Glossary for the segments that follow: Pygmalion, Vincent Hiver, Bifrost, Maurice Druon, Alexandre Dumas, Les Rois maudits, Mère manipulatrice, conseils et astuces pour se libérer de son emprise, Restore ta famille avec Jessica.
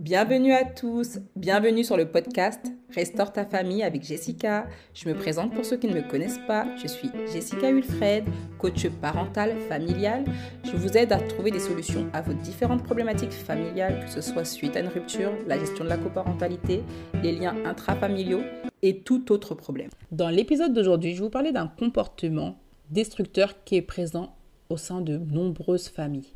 Bienvenue à tous, bienvenue sur le podcast Restore ta famille avec Jessica. Je me présente pour ceux qui ne me connaissent pas, je suis Jessica Ulfred, coach parentale familiale. Je vous aide à trouver des solutions à vos différentes problématiques familiales, que ce soit suite à une rupture, la gestion de la coparentalité, les liens intrafamiliaux et tout autre problème. Dans l'épisode d'aujourd'hui, je vais vous parler d'un comportement destructeur qui est présent au sein de nombreuses familles.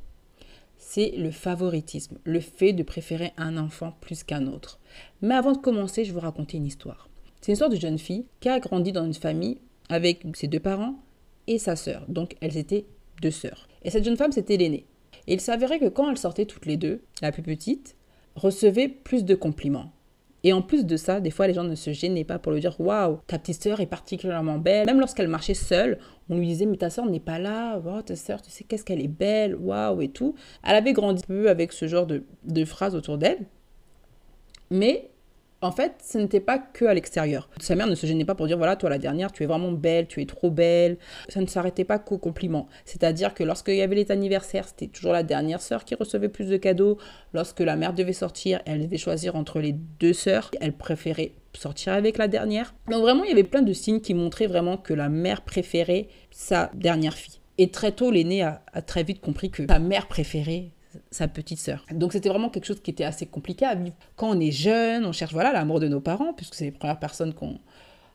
C'est le favoritisme, le fait de préférer un enfant plus qu'un autre. Mais avant de commencer, je vais vous raconter une histoire. C'est une histoire de jeune fille qui a grandi dans une famille avec ses deux parents et sa sœur. Donc, elles étaient deux sœurs. Et cette jeune femme, c'était l'aînée. Et il s'avérait que quand elles sortaient toutes les deux, la plus petite recevait plus de compliments. Et en plus de ça, des fois, les gens ne se gênaient pas pour lui dire « Waouh, ta petite sœur est particulièrement belle ». Même lorsqu'elle marchait seule, on lui disait « Mais ta sœur n'est pas là, oh, ta sœur, tu sais qu'est-ce qu'elle est belle, waouh » et tout. Elle avait grandi un peu avec ce genre de phrases autour d'elle. Mais en fait, ce n'était pas qu'à l'extérieur. Sa mère ne se gênait pas pour dire « Voilà, toi la dernière, tu es vraiment belle, tu es trop belle ». Ça ne s'arrêtait pas qu'aux compliments. C'est-à-dire que lorsqu'il y avait les anniversaires, c'était toujours la dernière sœur qui recevait plus de cadeaux. Lorsque la mère devait sortir, elle devait choisir entre les deux sœurs. Elle préférait sortir avec la dernière. Donc vraiment, il y avait plein de signes qui montraient vraiment que la mère préférait sa dernière fille. Et très tôt, l'aînée a très vite compris que sa mère préférait sa petite sœur. Donc c'était vraiment quelque chose qui était assez compliqué à vivre. Quand on est jeune, on cherche l'amour de nos parents, puisque c'est les premières personnes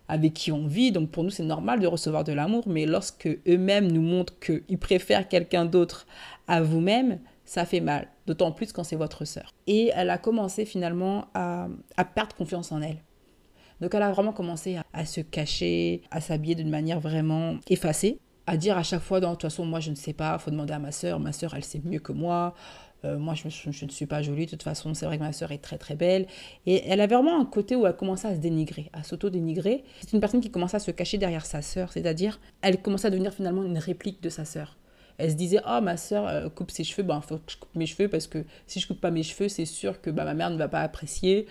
avec qui on vit, donc pour nous c'est normal de recevoir de l'amour, mais lorsque eux-mêmes nous montrent qu'ils préfèrent quelqu'un d'autre à vous-même, ça fait mal, d'autant plus quand c'est votre sœur. Et elle a commencé finalement à perdre confiance en elle. Donc elle a vraiment commencé à se cacher, à s'habiller d'une manière vraiment effacée, à dire à chaque fois, de toute façon, moi, je ne sais pas, il faut demander à ma sœur, elle sait mieux que moi, moi, je ne suis pas jolie, de toute façon, c'est vrai que ma sœur est très, très belle. Et elle avait vraiment un côté où elle commençait à se dénigrer, à s'auto-dénigrer. C'est une personne qui commençait à se cacher derrière sa sœur, c'est-à-dire, elle commençait à devenir finalement une réplique de sa sœur. Elle se disait, oh, ma sœur coupe ses cheveux, il faut que je coupe mes cheveux, parce que si je ne coupe pas mes cheveux, c'est sûr que ma mère ne va pas apprécier,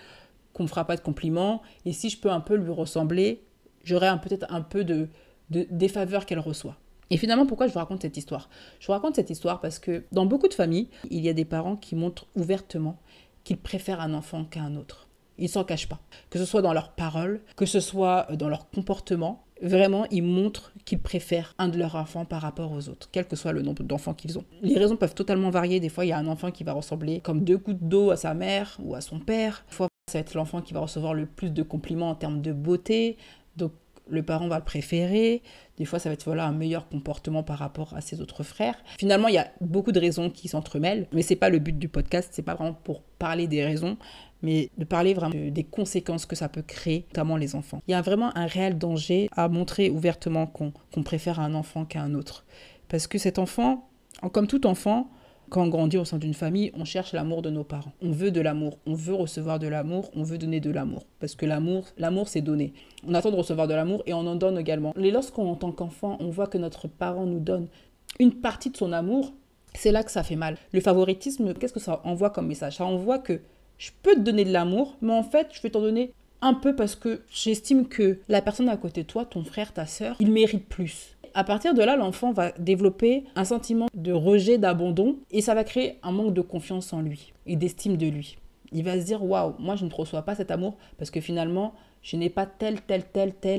qu'on ne me fera pas de compliments, et si je peux un peu lui ressembler, j'aurai peut-être un peu des faveurs qu'elle reçoit. Et finalement, pourquoi je vous raconte cette histoire ? Je vous raconte cette histoire parce que dans beaucoup de familles, il y a des parents qui montrent ouvertement qu'ils préfèrent un enfant qu'à un autre. Ils ne s'en cachent pas. Que ce soit dans leurs paroles, que ce soit dans leur comportement, vraiment, ils montrent qu'ils préfèrent un de leurs enfants par rapport aux autres, quel que soit le nombre d'enfants qu'ils ont. Les raisons peuvent totalement varier. Des fois, il y a un enfant qui va ressembler comme deux gouttes d'eau à sa mère ou à son père. Des fois, ça va être l'enfant qui va recevoir le plus de compliments en termes de beauté. Donc, le parent va le préférer. Des fois, ça va être un meilleur comportement par rapport à ses autres frères. Finalement, il y a beaucoup de raisons qui s'entremêlent, mais ce n'est pas le but du podcast. Ce n'est pas vraiment pour parler des raisons, mais de parler vraiment des conséquences que ça peut créer, notamment les enfants. Il y a vraiment un réel danger à montrer ouvertement qu'on préfère un enfant qu'à un autre. Parce que cet enfant, comme tout enfant, quand on grandit au sein d'une famille, on cherche l'amour de nos parents. On veut de l'amour, on veut recevoir de l'amour, on veut donner de l'amour. Parce que l'amour c'est donner. On attend de recevoir de l'amour et on en donne également. Et lorsqu'en tant qu'enfant, on voit que notre parent nous donne une partie de son amour, c'est là que ça fait mal. Le favoritisme, qu'est-ce que ça envoie comme message ? Ça envoie que je peux te donner de l'amour, mais en fait, je vais t'en donner un peu parce que j'estime que la personne à côté de toi, ton frère, ta sœur, il mérite plus. À partir de là, l'enfant va développer un sentiment de rejet, d'abandon, et ça va créer un manque de confiance en lui et d'estime de lui. Il va se dire, waouh, moi je ne reçois pas cet amour parce que finalement, je n'ai pas telle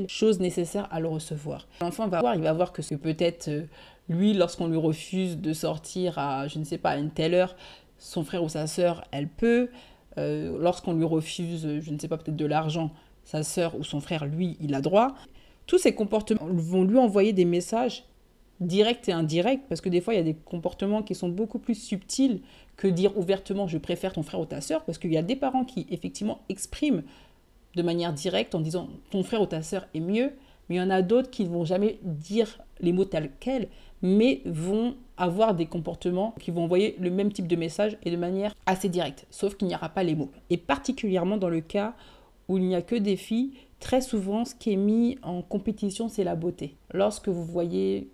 chose nécessaire à le recevoir. L'enfant va voir que peut-être lui, lorsqu'on lui refuse de sortir à, je ne sais pas, à une telle heure, son frère ou sa sœur, elle peut. Lorsqu'on lui refuse, je ne sais pas, peut-être de l'argent, sa sœur ou son frère, lui, il a droit. Tous ces comportements vont lui envoyer des messages directs et indirects, parce que des fois, il y a des comportements qui sont beaucoup plus subtils que dire ouvertement « je préfère ton frère ou ta sœur », parce qu'il y a des parents qui, effectivement, expriment de manière directe en disant « ton frère ou ta sœur est mieux », mais il y en a d'autres qui ne vont jamais dire les mots tels quels, mais vont avoir des comportements qui vont envoyer le même type de message et de manière assez directe, sauf qu'il n'y aura pas les mots. Et particulièrement dans le cas où il n'y a que des filles, très souvent, ce qui est mis en compétition, c'est la beauté. Lorsque vous voyez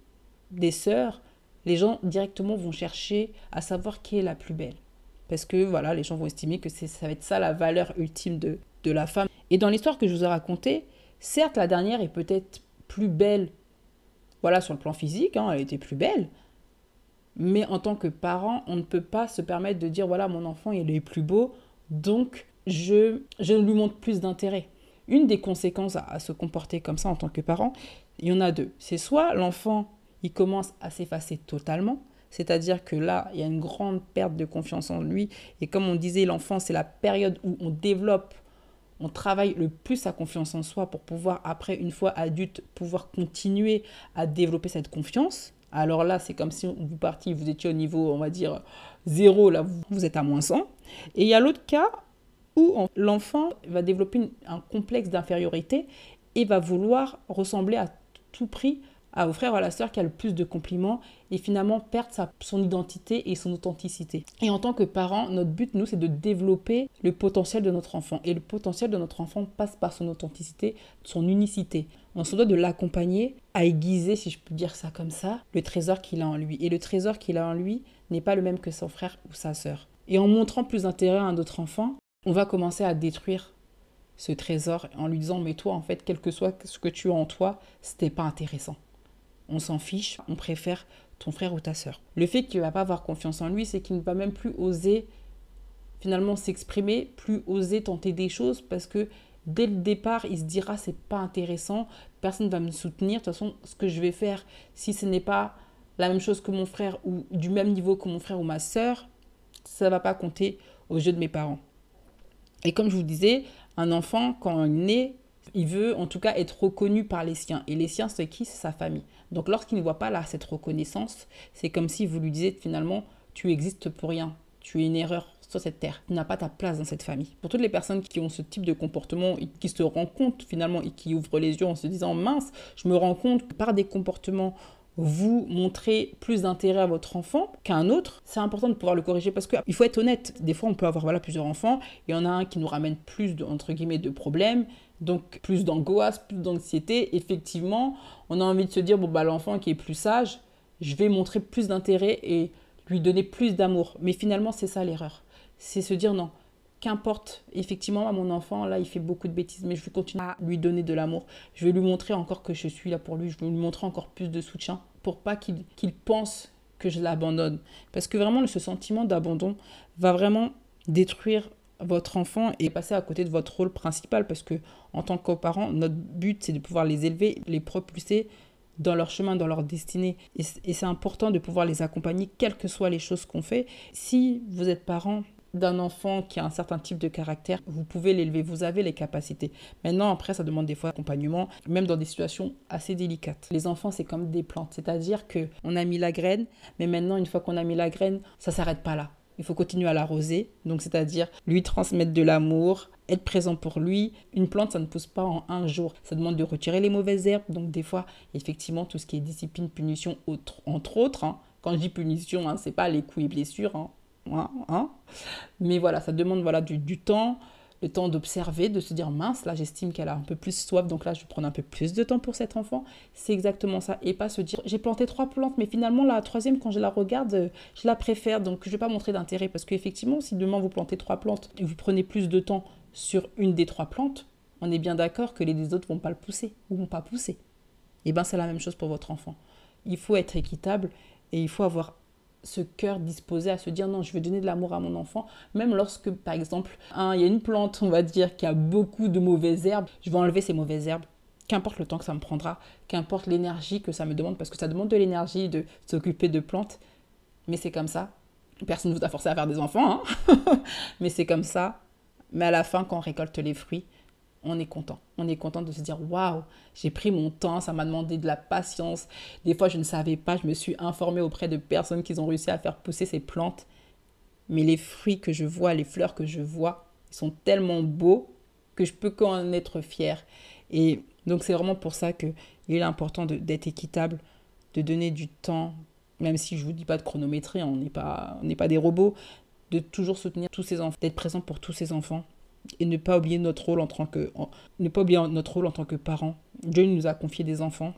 des sœurs, les gens directement vont chercher à savoir qui est la plus belle. Parce que voilà, les gens vont estimer que ça va être ça la valeur ultime de la femme. Et dans l'histoire que je vous ai racontée, certes, la dernière est peut-être plus belle, voilà, sur le plan physique, elle était plus belle. Mais en tant que parent, on ne peut pas se permettre de dire, voilà, mon enfant, il est plus beau. donc je lui montre plus d'intérêt. Une des conséquences à se comporter comme ça en tant que parent, il y en a deux. C'est soit l'enfant, il commence à s'effacer totalement, c'est-à-dire que là, il y a une grande perte de confiance en lui. Et comme on disait, l'enfant, c'est la période où on développe, on travaille le plus sa confiance en soi pour pouvoir, après, une fois adulte, pouvoir continuer à développer cette confiance. Alors là, c'est comme si vous partiez, vous étiez au niveau, on va dire, 0, là, vous êtes à -100. Et il y a l'autre cas où l'enfant va développer un complexe d'infériorité et va vouloir ressembler à tout prix à offrir à la sœur qui a le plus de compliments et finalement perdre son identité et son authenticité. Et en tant que parents, notre but, nous, c'est de développer le potentiel de notre enfant. Et le potentiel de notre enfant passe par son authenticité, son unicité. On se doit de l'accompagner à aiguiser, si je peux dire ça comme ça, le trésor qu'il a en lui. Et le trésor qu'il a en lui n'est pas le même que son frère ou sa sœur. Et en montrant plus d'intérêt à un autre enfant, on va commencer à détruire ce trésor en lui disant « Mais toi, en fait, quel que soit ce que tu as en toi, c'était pas intéressant. » On s'en fiche, on préfère ton frère ou ta sœur. Le fait qu'il ne va pas avoir confiance en lui, c'est qu'il ne va même plus oser finalement s'exprimer, plus oser tenter des choses parce que dès le départ, il se dira c'est pas intéressant, personne ne va me soutenir, de toute façon, ce que je vais faire, si ce n'est pas la même chose que mon frère ou du même niveau que mon frère ou ma sœur, ça ne va pas compter aux yeux de mes parents. Et comme je vous disais, un enfant, quand il naît, il veut en tout cas être reconnu par les siens. Et les siens, c'est qui? C'est sa famille. Donc lorsqu'il ne voit pas là cette reconnaissance, c'est comme si vous lui disiez finalement « tu existes pour rien, tu es une erreur sur cette terre, tu n'as pas ta place dans cette famille ». Pour toutes les personnes qui ont ce type de comportement et qui se rendent compte finalement et qui ouvrent les yeux en se disant « mince, je me rends compte que par des comportements, vous montrez plus d'intérêt à votre enfant qu'à un autre », c'est important de pouvoir le corriger parce qu'il faut être honnête. Des fois, on peut avoir voilà, plusieurs enfants, il y en a un qui nous ramène plus de, entre guillemets, de problèmes, donc plus d'angoisse, plus d'anxiété. Effectivement, on a envie de se dire, bon bah l'enfant qui est plus sage, je vais montrer plus d'intérêt et lui donner plus d'amour. Mais finalement, c'est ça l'erreur. C'est se dire non, qu'importe, effectivement, à mon enfant, là, il fait beaucoup de bêtises, mais je vais continuer à lui donner de l'amour. Je vais lui montrer encore que je suis là pour lui. Je vais lui montrer encore plus de soutien pour pas qu'il pense que je l'abandonne. Parce que vraiment, ce sentiment d'abandon va vraiment détruire votre enfant est passé à côté de votre rôle principal parce que en tant que parents, notre but c'est de pouvoir les élever, les propulser dans leur chemin, dans leur destinée. Et c'est important de pouvoir les accompagner, quelles que soient les choses qu'on fait. Si vous êtes parent d'un enfant qui a un certain type de caractère, vous pouvez l'élever, vous avez les capacités. Maintenant, après, ça demande des fois accompagnement, même dans des situations assez délicates. Les enfants, c'est comme des plantes, c'est-à-dire que on a mis la graine, mais maintenant, une fois qu'on a mis la graine, ça s'arrête pas là. Il faut continuer à l'arroser, donc c'est-à-dire lui transmettre de l'amour, être présent pour lui. Une plante, ça ne pousse pas en un jour. Ça demande de retirer les mauvaises herbes. Donc des fois, effectivement, tout ce qui est discipline, punition, entre autres. Hein. Quand je dis punition, hein, ce n'est pas les coups et blessures. Mais voilà, ça demande voilà, du temps, le temps d'observer, de se dire « mince, là j'estime qu'elle a un peu plus soif, donc là je vais prendre un peu plus de temps pour cet enfant ». C'est exactement ça. Et pas se dire « j'ai planté 3 plantes, mais finalement la troisième, quand je la regarde, je la préfère, donc je ne vais pas montrer d'intérêt ». Parce qu'effectivement, si demain vous plantez 3 plantes et vous prenez plus de temps sur une des 3 plantes, on est bien d'accord que les deux autres ne vont pas le pousser ou ne vont pas pousser. Et bien c'est la même chose pour votre enfant. Il faut être équitable et il faut avoir ce cœur disposé à se dire non, je vais donner de l'amour à mon enfant, même lorsque, par exemple, il y a une plante, on va dire, qui a beaucoup de mauvaises herbes, je vais enlever ces mauvaises herbes, qu'importe le temps que ça me prendra, qu'importe l'énergie que ça me demande, parce que ça demande de l'énergie de s'occuper de plantes, mais c'est comme ça. Personne ne vous a forcé à faire des enfants, hein mais c'est comme ça. Mais à la fin, quand on récolte les fruits, on est content. On est content de se dire « Waouh, j'ai pris mon temps, ça m'a demandé de la patience. » Des fois, je ne savais pas, je me suis informée auprès de personnes qui ont réussi à faire pousser ces plantes. Mais les fruits que je vois, les fleurs que je vois, ils sont tellement beaux que je peux qu'en être fière. Et donc, c'est vraiment pour ça qu'il est important d'être équitable, de donner du temps, même si je ne vous dis pas de chronométrer, on n'est pas des robots, de toujours soutenir tous ces enfants, d'être présent pour tous ces enfants. Et ne pas oublier notre rôle en tant que parents. Dieu nous a confié des enfants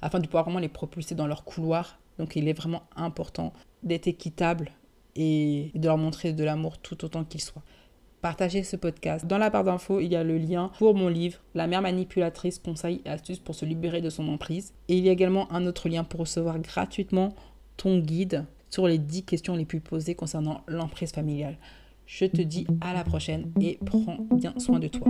afin de pouvoir vraiment les propulser dans leur couloir. Donc il est vraiment important d'être équitable et de leur montrer de l'amour tout autant qu'ils soient. Partagez ce podcast. Dans la barre d'infos, il y a le lien pour mon livre « La mère manipulatrice, conseils et astuces pour se libérer de son emprise ». Et il y a également un autre lien pour recevoir gratuitement ton guide sur les 10 questions les plus posées concernant l'emprise familiale. Je te dis à la prochaine et prends bien soin de toi.